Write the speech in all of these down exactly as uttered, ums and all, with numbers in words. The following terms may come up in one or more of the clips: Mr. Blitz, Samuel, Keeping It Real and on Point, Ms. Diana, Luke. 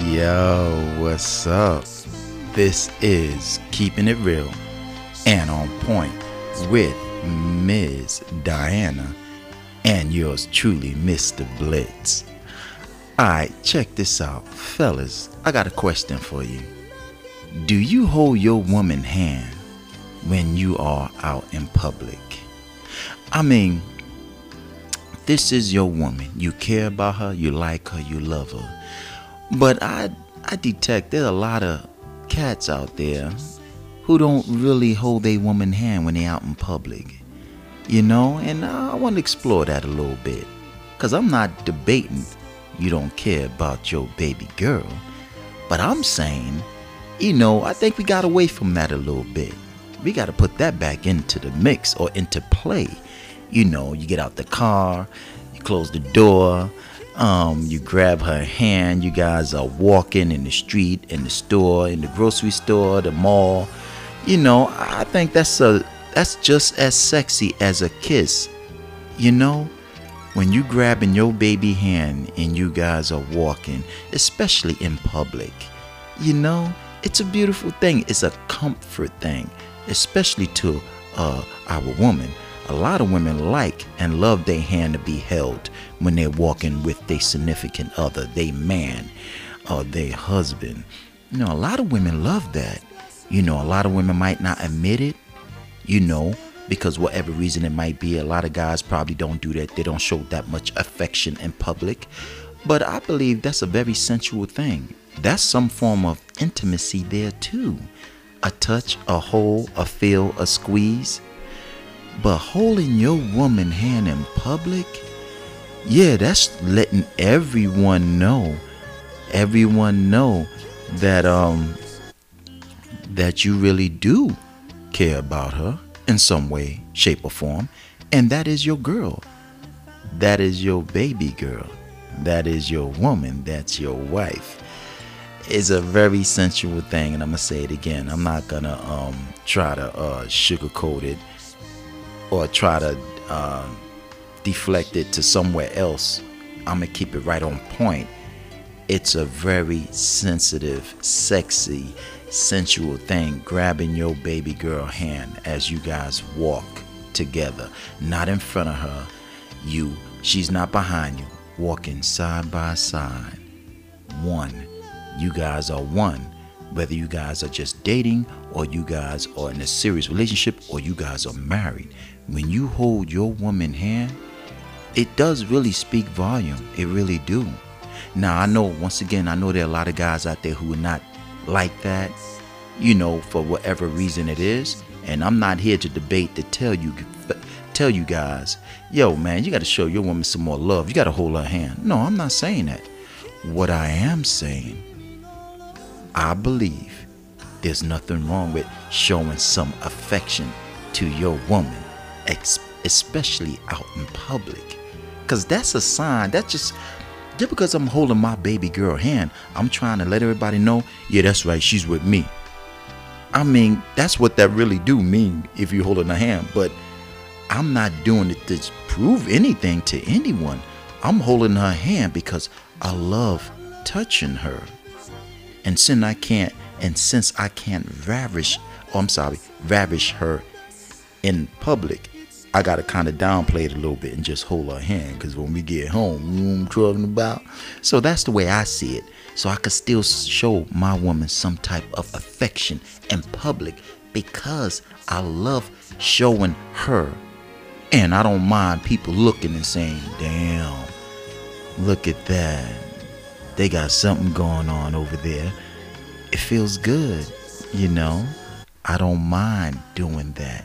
Yo, what's up? This is Keeping It Real and on Point with Miz Diana and yours truly, Mister Blitz. Alright, check this out. Fellas, I got a question for you. Do you hold your woman's hand when you are out in public? I mean, this is your woman. You care about her, you like her, you love her. But I I detect there's a lot of cats out there who don't really hold their woman's hand when they're out in public. You know, and I want to explore that a little bit. Because I'm not debating you don't care about your baby girl. But I'm saying, you know, I think we got away from that a little bit. We got to put that back into the mix or into play. You know, you get out the car, you close the door, um, you grab her hand. You guys are walking in the street, in the store, in the grocery store, the mall. You know, I think that's a that's just as sexy as a kiss. You know, when you grabbing your baby hand and you guys are walking, especially in public, you know, it's a beautiful thing. It's a comfort thing, especially to uh, our woman. A lot of women like and love their hand to be held when they're walking with their significant other, their man or their husband. You know, a lot of women love that. You know, a lot of women might not admit it, you know, because whatever reason it might be, a lot of guys probably don't do that. They don't show that much affection in public. But I believe that's a very sensual thing. That's some form of intimacy there too. A touch, a hold, a feel, a squeeze. But holding your woman hand in public, yeah, that's letting everyone know, everyone know that um that you really do care about her in some way, shape, or form, and that is your girl, that is your baby girl, that is your woman, that's your wife. It's a very sensual thing, and I'm gonna say it again. I'm not gonna um try to uh, sugarcoat it. Or try to uh, deflect it to somewhere else. I'm gonna keep it right on point. It's a very sensitive, sexy, sensual thing, grabbing your baby girl hand as you guys walk together, not in front of her, you, she's not behind you, walking side by side, one. You guys are one. Whether you guys are just dating or you guys are in a serious relationship or you guys are married, when you hold your woman's hand, it does really speak volume. It really do. Now, I know, once again, I know there are a lot of guys out there who are not like that, you know, for whatever reason it is. And I'm not here to debate, to tell you, tell you guys, yo, man, you got to show your woman some more love. You got to hold her hand. No, I'm not saying that. What I am saying, I believe there's nothing wrong with showing some affection to your woman, especially out in public. Because that's a sign. That's just, just because I'm holding my baby girl hand, I'm trying to let everybody know, yeah, that's right, she's with me. I mean, that's what that really do mean if you're holding her hand. But I'm not doing it to prove anything to anyone. I'm holding her hand because I love touching her. And since I can't, and since I can't ravish, oh, I'm sorry, ravish her in public, I got to kind of downplay it a little bit and just hold her hand. Because when we get home, you know what I'm talking about? So that's the way I see it. So I could still show my woman some type of affection in public because I love showing her. And I don't mind people looking and saying, damn, look at that. They got something going on over there. It feels good, you know. I don't mind doing that.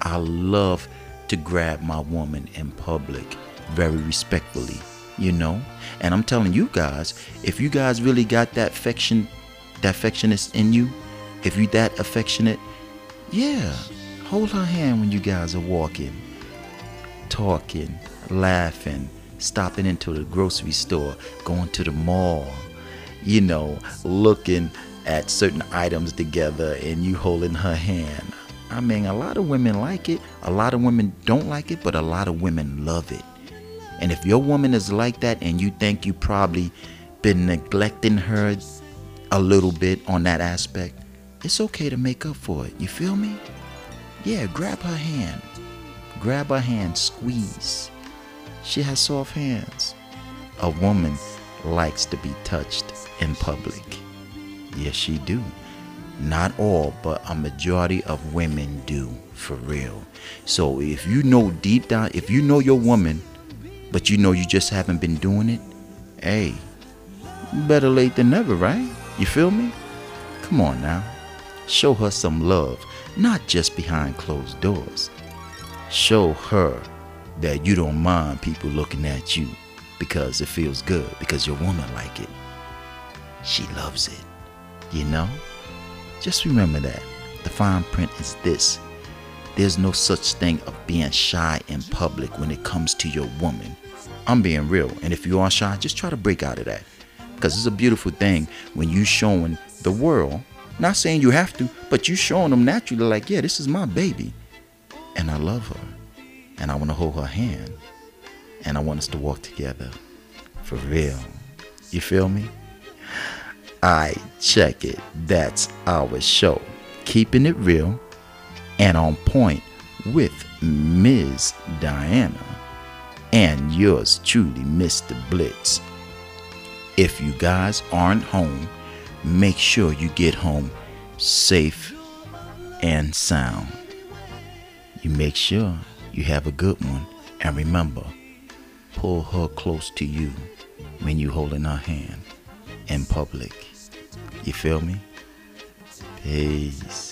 I love to grab my woman in public very respectfully, you know. And I'm telling you guys, if you guys really got that affection, that affectionist in you, if you that affectionate, yeah, hold her hand when you guys are walking, talking, laughing, stopping into the grocery store, going to the mall, you know, looking at certain items together and you holding her hand. I mean, a lot of women like it. A lot of women don't like it, but a lot of women love it. And if your woman is like that and you think you probably been neglecting her a little bit on that aspect, it's okay to make up for it. You feel me? Yeah, grab her hand. Grab her hand, squeeze. She has soft hands. A woman likes to be touched in public. Yes, she do. Not all, but a majority of women do, for real. So if you know deep down, if you know your woman, but you know you just haven't been doing it, hey, better late than never, right? You feel me? Come on now. Show her some love, not just behind closed doors. Show her that you don't mind people looking at you because it feels good, because your woman like it. She loves it, you know? Just remember that. The fine print is this. There's no such thing of being shy in public when it comes to your woman. I'm being real. And if you are shy, just try to break out of that. Because it's a beautiful thing when you showing the world. Not saying you have to, but you showing them naturally like, yeah, this is my baby. And I love her. And I want to hold her hand. And I want us to walk together. For real. You feel me? I check it. That's our show. Keeping it real and on point with Miz Diana and yours truly, Mister Blitz. If you guys aren't home, make sure you get home safe and sound. You make sure you have a good one. And remember, pull her close to you when you holding her hand in public. You feel me? Peace.